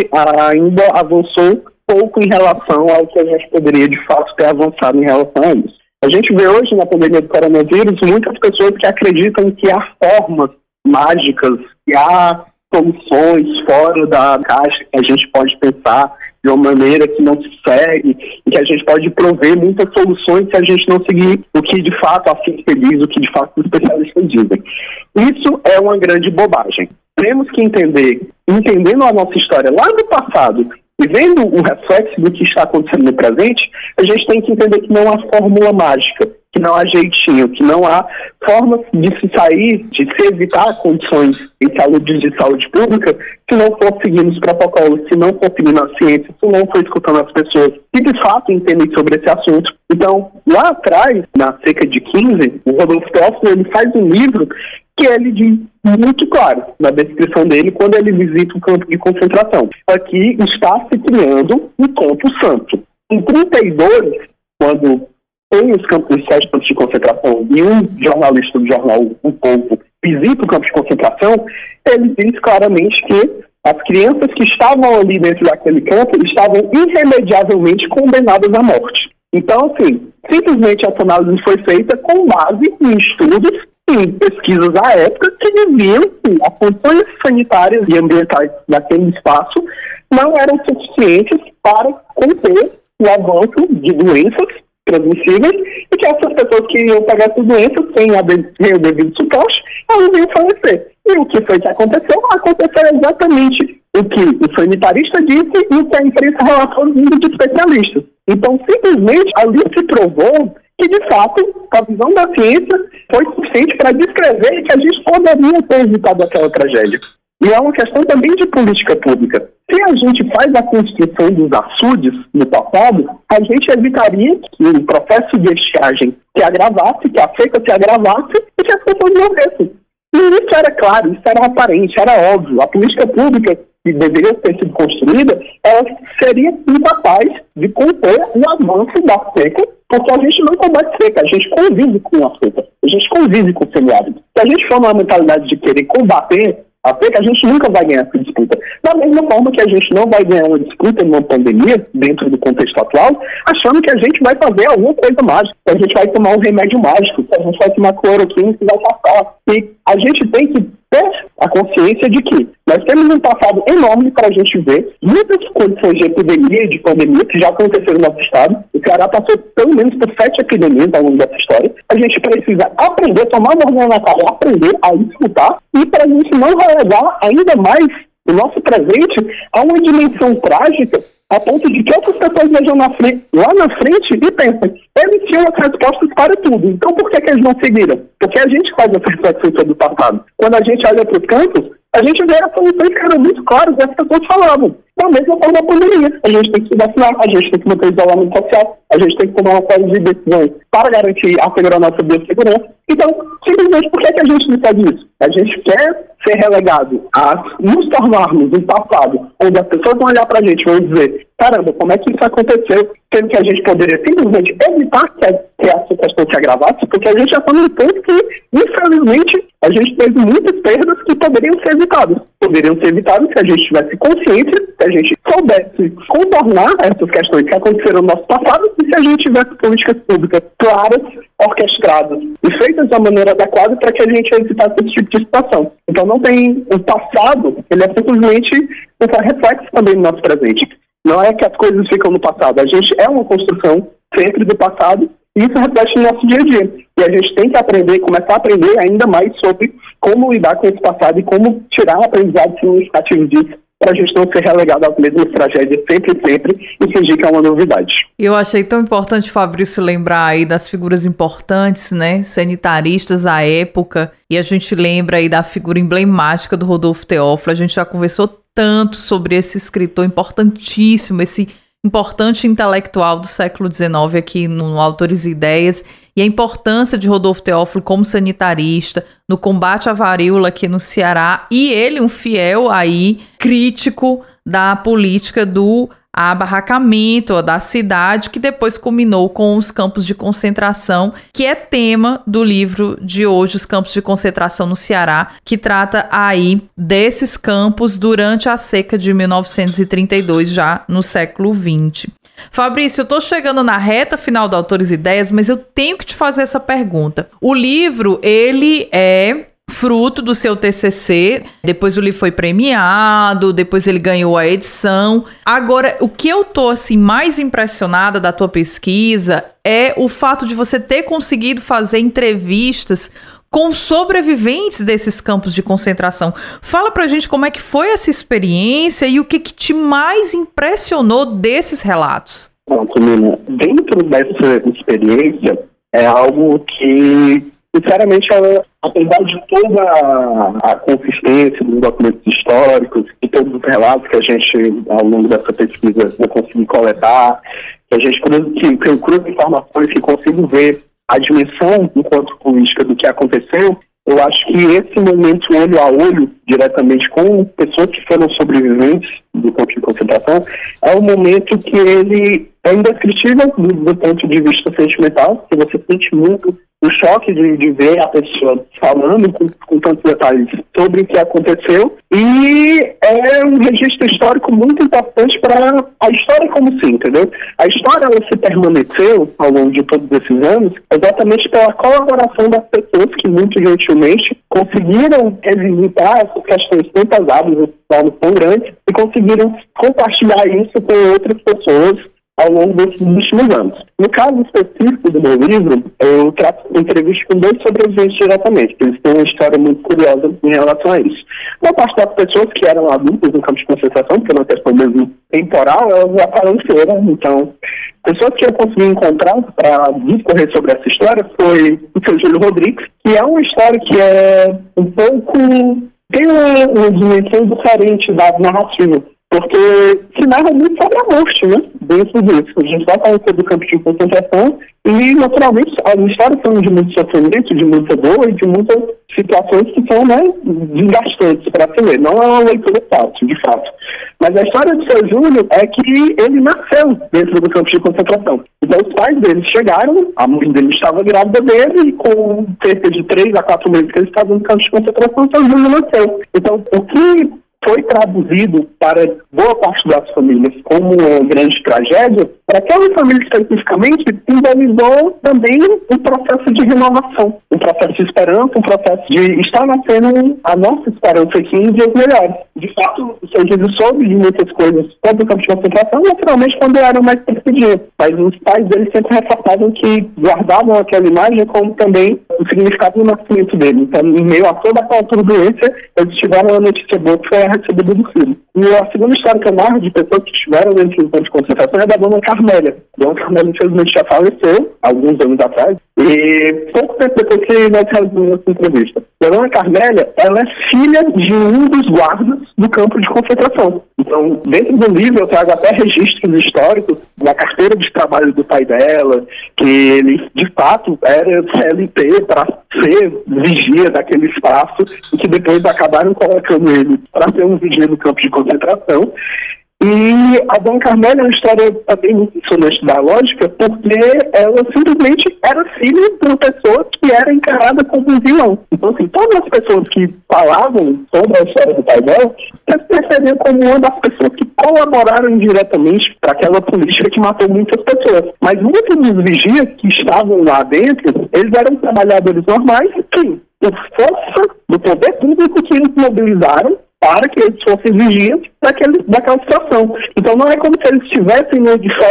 ainda avançou pouco em relação ao que a gente poderia, de fato, ter avançado em relação a isso. A gente vê hoje, na pandemia do coronavírus, muitas pessoas que acreditam que há formas mágicas, que há soluções fora da caixa, que a gente pode pensar de uma maneira que não se segue, e que a gente pode prover muitas soluções se a gente não seguir o que de fato a ciência diz, o que de fato os especialistas dizem. Isso é uma grande bobagem. Temos que entender, entendendo a nossa história lá do passado, e vendo o reflexo do que está acontecendo no presente, a gente tem que entender que não há fórmula mágica, que não há jeitinho, que não há forma de se sair, de se evitar condições em saúde de saúde pública, se não for seguindo os protocolos, se não for seguindo a ciência, se não for escutando as pessoas que de fato entendem sobre esse assunto. Então, lá atrás, na década de quinze, o Rodolfo Teófilo, ele faz um livro que ele diz muito claro na descrição dele quando ele visita o campo de concentração. Aqui está se criando um campo santo. Em trinta e dois, quando tem os campos, os sete campos de concentração, e um jornalista do jornal O Povo visita o campo de concentração, ele diz claramente que as crianças que estavam ali dentro daquele campo estavam irremediavelmente condenadas à morte. Então, assim, simplesmente essa análise foi feita com base em estudos, em pesquisas à época, que diziam que as condições sanitárias e ambientais daquele espaço não eram suficientes para conter o avanço de doenças transmissíveis e que essas pessoas que iam pegar essas doenças sem o devido suporte, elas iam falecer. E o que foi que aconteceu? Aconteceu exatamente o que o sanitarista disse e o que a imprensa relatou vindo de especialistas. Então, simplesmente, ali se provou que, de fato, a visão da ciência foi suficiente para descrever que a gente poderia ter evitado aquela tragédia. E é uma questão também de política pública. Se a gente faz a construção dos açudes no passado, a gente evitaria que o processo de estiagem se agravasse, que a seca se agravasse e que as pessoas morressem. E isso era claro, isso era aparente, era óbvio. A política pública que deveria ter sido construída, ela seria incapaz de conter o avanço da seca, porque a gente não combate seca, a gente convive com a seca, a gente convive com o semiárido. Se a gente for numa mentalidade de querer combater a seca, a gente nunca vai ganhar essa disputa. Da mesma forma que a gente não vai ganhar uma disputa numa pandemia, dentro do contexto atual, achando que a gente vai fazer alguma coisa mágica, que a gente vai tomar um remédio mágico, que a gente vai tomar cloroquina e vai passar. E a gente tem que ter a consciência de que nós temos um passado enorme para a gente ver, muitas condições de epidemia e de pandemia que já aconteceram no nosso estado. O Ceará passou pelo menos por sete epidemias ao longo dessa história. A gente precisa aprender, tomar uma ordem na cara, aprender a escutar, e para a gente não relegar ainda mais o nosso presente a uma dimensão trágica, a ponto de que outras pessoas vejam na frente, lá na frente e pensam, eles tinham as respostas para tudo, então por que, que eles não seguiram? Porque a gente faz essa reflexão sobre o passado. Quando a gente olha para os campos, a gente vê as soluções que eram muito claras, as pessoas falavam. Da mesma forma da pandemia, a gente tem que se vacinar, a gente tem que manter o isolamento social, a gente tem que tomar uma série de decisões para garantir, assegurar a nossa biossegurança. Então, simplesmente, por que, que a gente não faz isso? A gente quer ser relegado a nos tornarmos um passado onde as pessoas vão olhar para a gente e vão dizer, caramba, como é que isso aconteceu? Sendo que a gente poderia simplesmente evitar que essa questão se agravasse, porque a gente já está num ponto que, infelizmente, a gente teve muitas perdas que poderiam ser evitadas. poderiam ser evitadas se a gente tivesse consciência, se a gente soubesse contornar essas questões que aconteceram no nosso passado e se a gente tivesse políticas públicas claras, orquestradas e feitas da maneira adequada para que a gente evitasse esse tipo de situação. Então não tem o passado, ele é simplesmente um reflexo também do nosso presente. Não é que as coisas ficam no passado, a gente é uma construção sempre do passado e isso reflete no nosso dia a dia. E a gente tem que aprender, começar a aprender ainda mais sobre como lidar com esse passado e como tirar um aprendizado significativo disso, para a gente não ser relegado às mesmas tragédias sempre, sempre, e fingir que é uma novidade. Eu achei tão importante, Fabrício, lembrar aí das figuras importantes, né, sanitaristas à época, e a gente lembra aí da figura emblemática do Rodolfo Teófilo. A gente já conversou tanto sobre esse escritor importantíssimo, esse importante intelectual do século dezenove aqui no Autores e Ideias, e a importância de Rodolfo Teófilo como sanitarista no combate à varíola aqui no Ceará, e ele um fiel aí crítico da política do abarracamento ó, da cidade, que depois culminou com os campos de concentração, que é tema do livro de hoje, Os Campos de Concentração no Ceará, que trata aí desses campos durante a seca de mil novecentos e trinta e dois, já no século vinte. Fabrício, eu estou chegando na reta final do Autores e Ideias, mas eu tenho que te fazer essa pergunta. O livro, ele é fruto do seu T C C, depois o livro foi premiado, depois ele ganhou a edição. Agora, o que eu tô assim, mais impressionada da tua pesquisa é o fato de você ter conseguido fazer entrevistas com sobreviventes desses campos de concentração. Fala pra gente como é que foi essa experiência e o que, que te mais impressionou desses relatos. Bom, Camila, dentro dessa experiência é algo que, sinceramente, ela, apesar de toda a, a consistência dos documentos históricos e todos os relatos que a gente, ao longo dessa pesquisa, eu consegui coletar, que a gente que, que eu cruzo informações, que consigo ver a dimensão, enquanto política, do que aconteceu, eu acho que esse momento olho a olho, diretamente com pessoas que foram sobreviventes do campo de concentração, é um momento que ele é indescritível do, do ponto de vista sentimental, que você sente muito o choque de, de ver a pessoa falando com, com tantos detalhes sobre o que aconteceu, e é um registro histórico muito importante para a história como sim, entendeu? A história, ela se permaneceu ao longo de todos esses anos exatamente pela colaboração das pessoas que muito gentilmente conseguiram revisitar essas questões tão pesadas, tão grandes, e conseguiram compartilhar isso com outras pessoas ao longo desses últimos anos. No caso específico do meu livro, eu trato entrevista com dois sobreviventes diretamente, porque eles têm uma história muito curiosa em relação a isso. Uma parte das pessoas que eram adultas no campo de concentração, porque é uma questão mesmo temporal, elas apareceram. Então, pessoas que eu consegui encontrar para discorrer sobre essa história foi o seu Júlio Rodrigues, que é uma história que é um pouco... tem uma, uma dimensão diferente da narrativa, porque se narra muito sobre a morte, né? Dentro disso, a gente vai falar sobre o campo de concentração e, naturalmente, as histórias são de muito sofrimento, de muita dor e de muitas situações que são, né, desgastantes para se ler. Não é uma leitura fácil, de fato. Mas a história do seu Júlio é que ele nasceu dentro do campo de concentração. Então, os pais dele chegaram, a mãe dele estava grávida dele, e com cerca de três a quatro meses que ele estava no campo de concentração, o seu Júlio nasceu. Então, o que foi traduzido para boa parte das famílias como uma grande tragédia, para aquela família especificamente, simbolizou também um processo de renovação, um processo de esperança, um processo de estar nascendo a nossa esperança aqui em dias melhores. De fato, o seu Jesus soube de muitas coisas sobre o campo de concentração, naturalmente, quando eram mais perseguidos. Mas os pais dele sempre ressaltavam que guardavam aquela imagem como também o significado do nascimento dele. Então, em meio a toda aquela turbulência, eles tiveram uma notícia boa que foi a recebida do filho. E a segunda história que eu narro de pessoas que estiveram dentro do campo de concentração é da dona Carmélia. A dona Carmélia, infelizmente, já faleceu, alguns anos atrás, e pouco tempo depois que nós realizamos essa entrevista. E a dona Carmélia, ela é filha de um dos guardas do campo de concentração. Então, dentro do livro, eu trago até registros históricos da carteira de trabalho do pai dela, que ele, de fato, era C L T para ser vigia daquele espaço, e que depois acabaram colocando ele para ser um vigia do campo de concentração. E a Dona Carmélia é uma história também muito dissonante da lógica, porque ela simplesmente era filha de uma pessoa que era encarada como um vilão. Então, assim, todas as pessoas que falavam sobre a história do pai dela, ela se percebia como uma das pessoas que colaboraram diretamente para aquela política que matou muitas pessoas. Mas muitos dos vigias que estavam lá dentro, eles eram trabalhadores normais, que, por força do poder público que eles mobilizaram, para que eles fossem vigias daquele, daquela situação. Então não é como se eles estivessem numa,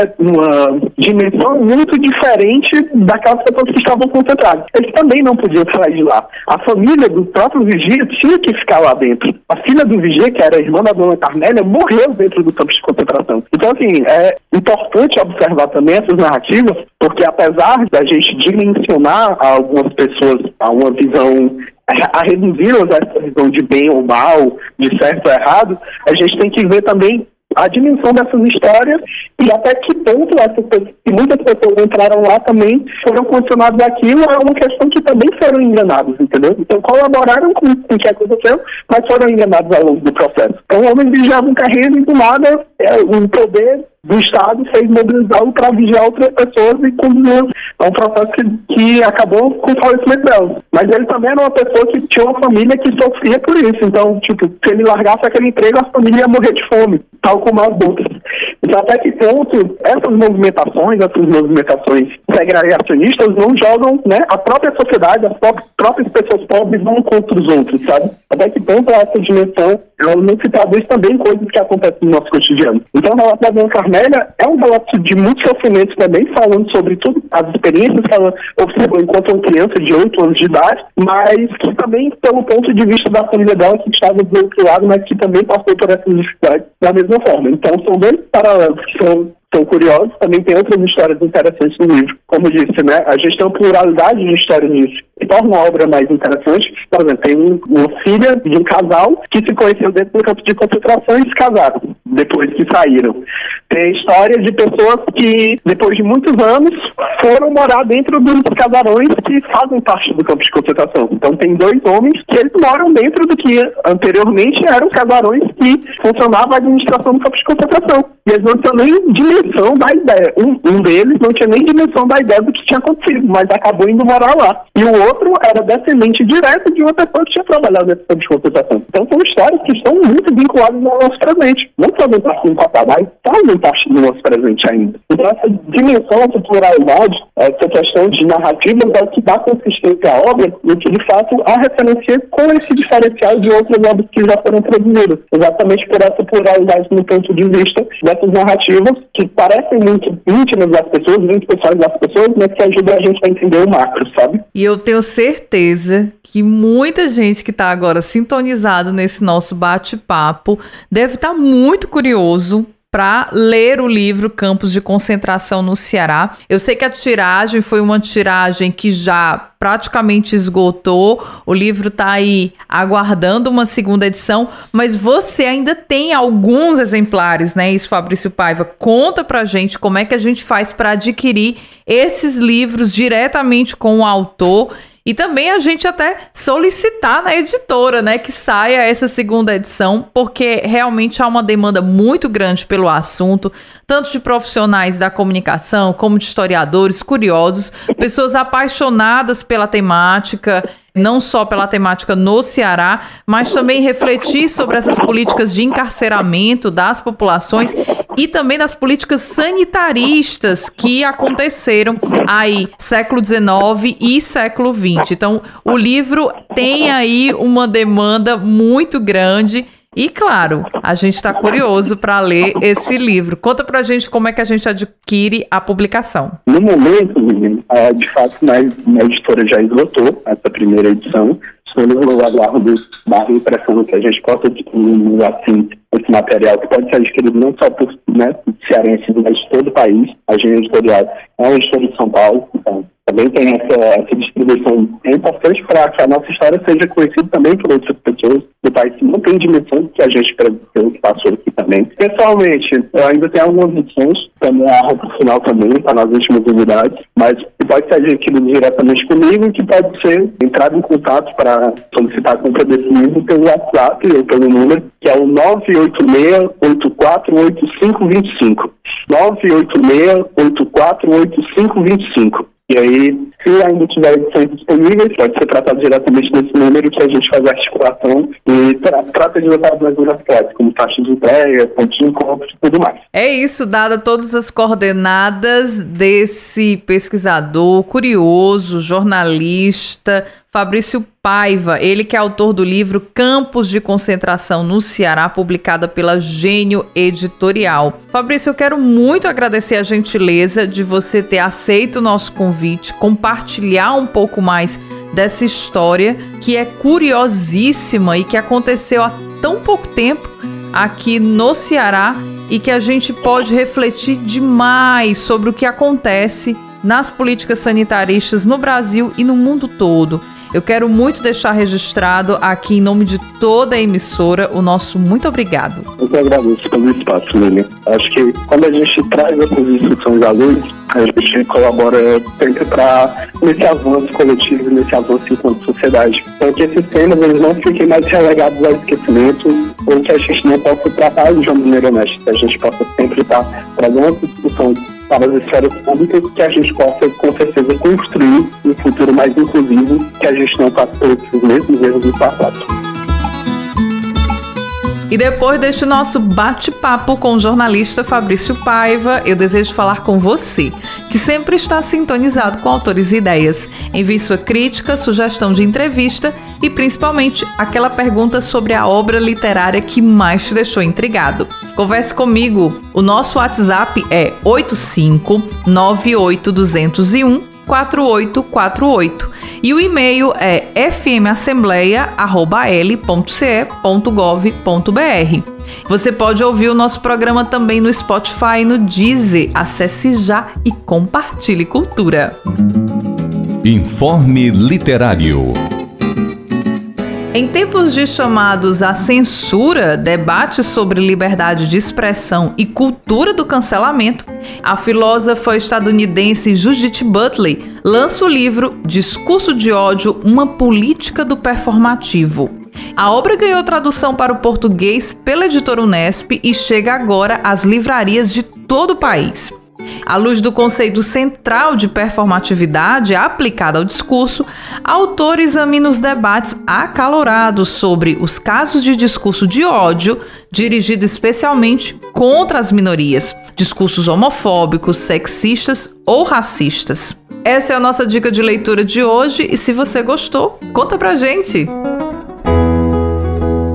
numa dimensão muito diferente daquelas pessoas que estavam concentradas. Eles também não podiam sair de lá. A família do próprio vigia tinha que ficar lá dentro. A filha do vigia, que era a irmã da Dona Carmélia, morreu dentro do campo de concentração. Então, assim, é importante observar também essas narrativas, porque apesar da gente dimensionar a algumas pessoas a uma visão, a reduziram essa visão de bem ou mal, de certo ou errado, a gente tem que ver também a dimensão dessas histórias e até que ponto essas pessoas, que muitas pessoas entraram lá também, foram condicionadas àquilo, é uma questão que também foram enganados, entendeu? Então colaboraram com o que aconteceu, mas foram enganados ao longo do processo. Então o homem vigiava um carreiro e do nada é, o poder do Estado fez mobilizá-lo para vigiar outras pessoas e conduzir a um processo que, que acabou com o falecimento dela. Mas ele também era uma pessoa que tinha uma família que sofria por isso. Então, tipo, se ele largasse aquele emprego, a família ia morrer de fome, tal como as outras. Então, até que ponto essas movimentações, essas movimentações segregacionistas não jogam, né, a própria sociedade, as próprias pessoas pobres um contra os outros, sabe? Até que ponto essa dimensão, ela não se traduz também em coisas que acontecem no nosso cotidiano. Então, na nossa é um relato de muito sofrimento também, falando sobre tudo, as experiências que ela observou enquanto uma criança de oito anos de idade, mas que também, pelo ponto de vista da família dela, que estava do outro lado, mas que também passou por essas dificuldades da mesma forma. Então, são dois paralelos que são, são curiosos, também tem outras histórias interessantes no livro. Como disse, né, a gente tem uma pluralidade de histórias nisso, que torna a obra mais interessante. Por exemplo, tem uma filha de um casal que se conheceu dentro do campo de concentração e se casaram depois que saíram. Tem histórias de pessoas que, depois de muitos anos, foram morar dentro dos casarões que fazem parte do campo de concentração. Então, tem dois homens que eles moram dentro do que anteriormente eram casarões que funcionavam a administração do campo de concentração. E eles não tinham nem dimensão da ideia. Um, um deles não tinha nem dimensão da ideia do que tinha acontecido, mas acabou indo morar lá. E o outro era descendente direto de uma pessoa que tinha trabalhado nesse campo de concentração. Então, são histórias que estão muito vinculadas ao nosso presente. Não fazem parte do patamar, fazem parte do nosso presente ainda. Então, essa dimensão, essa pluralidade, essa questão de narrativas é o que dá consistência à obra e que, de fato, a referencia com esse diferencial de outras obras que já foram produzidas, exatamente por essa pluralidade no ponto de vista dessas narrativas que parecem muito íntimas das pessoas, muito pessoais das pessoas, mas que ajudam a gente a entender o macro, sabe? E eu tenho certeza que muita gente que está agora sintonizado nesse nosso bate-papo deve estar tá muito curioso para ler o livro Campos de Concentração no Ceará. Eu sei que a tiragem foi uma tiragem que já praticamente esgotou, o livro está aí aguardando uma segunda edição, mas você ainda tem alguns exemplares, né? Isso, Fabrício Paiva, conta pra gente como é que a gente faz para adquirir esses livros diretamente com o autor. E também a gente até solicitar na editora, né, que saia essa segunda edição, porque realmente há uma demanda muito grande pelo assunto, tanto de profissionais da comunicação, como de historiadores, curiosos, pessoas apaixonadas pela temática, não só pela temática no Ceará, mas também refletir sobre essas políticas de encarceramento das populações e também das políticas sanitaristas que aconteceram aí século dezenove e século vinte. Então, o livro tem aí uma demanda muito grande e, claro, a gente está curioso para ler esse livro. Conta para a gente como é que a gente adquire a publicação. No momento, menino, é, de fato, minha editora já esgotou essa primeira edição. Estou no Eduardo Barra Impressão, que a gente possa adquirir assim, esse material, que pode ser adquirido não só por né, cearenses, mas de todo o país. A Gênio Editorial é uma editora de São Paulo, então também tem essa, essa distribuição. É importante para que a nossa história seja conhecida também por outras pessoas, do país não tem dimensão do que a gente passou aqui também. Pessoalmente, eu ainda tenho algumas edições, também a roupa final também, está nas últimas unidades, mas pode ser adquirido diretamente comigo, que pode ser entrado em contato para solicitar a compra desse livro pelo WhatsApp ou pelo número, que é o nove oito seis, oito quatro oito cinco, dois cinco. nove oito seis, oito quatro oito cinco, dois cinco. E aí, se ainda tiver edições disponíveis, pode ser tratado diretamente nesse número que a gente faz a articulação e tra- trata de notar as mesmas clássicas, como taxa de entrega, ponto de encontro e tudo mais. É isso, dada todas as coordenadas desse pesquisador curioso, jornalista, Fabrício Paiva, ele que é autor do livro Campos de Concentração no Ceará, publicada pela Gênio Editorial. Fabrício, eu quero muito agradecer a gentileza de você ter aceito o nosso convite, compartilhar um pouco mais dessa história que é curiosíssima e que aconteceu há tão pouco tempo aqui no Ceará e que a gente pode refletir demais sobre o que acontece nas políticas sanitaristas no Brasil e no mundo todo. Eu quero muito deixar registrado aqui, em nome de toda a emissora, o nosso muito obrigado. Eu que agradeço pelo espaço, Lília. Acho que quando a gente traz essas discussões à luz, a gente colabora sempre para nesse avanço coletivo, nesse avanço enquanto sociedade. Então que esses temas eles não fiquem mais relegados ao esquecimento, ou que a gente não possa tratar de uma maneira honesta, que a gente possa sempre estar trazendo essa discussão para as esferas públicas, que a gente possa, com certeza, construir um futuro mais inclusivo, que a gente não faça todos os mesmos erros do passado. E depois deste nosso bate-papo com o jornalista Fabrício Paiva, eu desejo falar com você, que sempre está sintonizado com Autores e Ideias. Envie sua crítica, sugestão de entrevista e, principalmente, aquela pergunta sobre a obra literária que mais te deixou intrigado. Converse comigo. O nosso WhatsApp é oito cinco nove oito dois zero um quatro oito quatro oito e o e-mail é f m assembleia arroba l ponto c e ponto gov ponto b r. Você pode ouvir o nosso programa também no Spotify e no Deezer. Acesse já e compartilhe cultura. Informe Literário. Em tempos de chamados à censura, debates sobre liberdade de expressão e cultura do cancelamento, a filósofa estadunidense Judith Butler lança o livro Discurso de Ódio, uma política do performativo. A obra ganhou tradução para o português pela editora Unesp e chega agora às livrarias de todo o país. À luz do conceito central de performatividade aplicada ao discurso, a autora examina os debates acalorados sobre os casos de discurso de ódio, dirigido especialmente contra as minorias, discursos homofóbicos, sexistas ou racistas. Essa é a nossa dica de leitura de hoje e se você gostou, conta pra gente!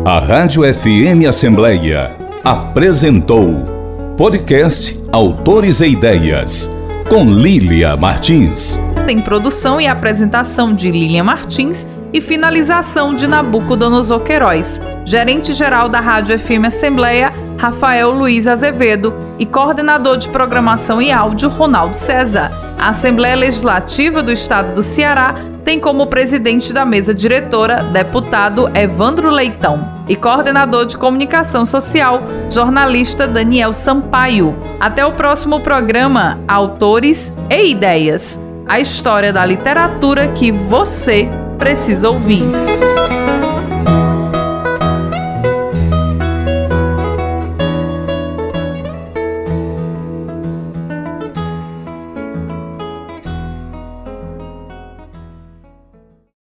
A Rádio F M Assembleia apresentou Podcast Autores e Ideias, com Lília Martins. Tem produção e apresentação de Lília Martins e finalização de Nabucodonosor Queiroz. Gerente-geral da Rádio F M Assembleia, Rafael Luiz Azevedo, e coordenador de programação e áudio, Ronaldo César. A Assembleia Legislativa do Estado do Ceará tem como presidente da mesa diretora, deputado Evandro Leitão, e coordenador de comunicação social, jornalista Daniel Sampaio. Até o próximo programa, Autores e Ideias, a história da literatura que você precisa ouvir.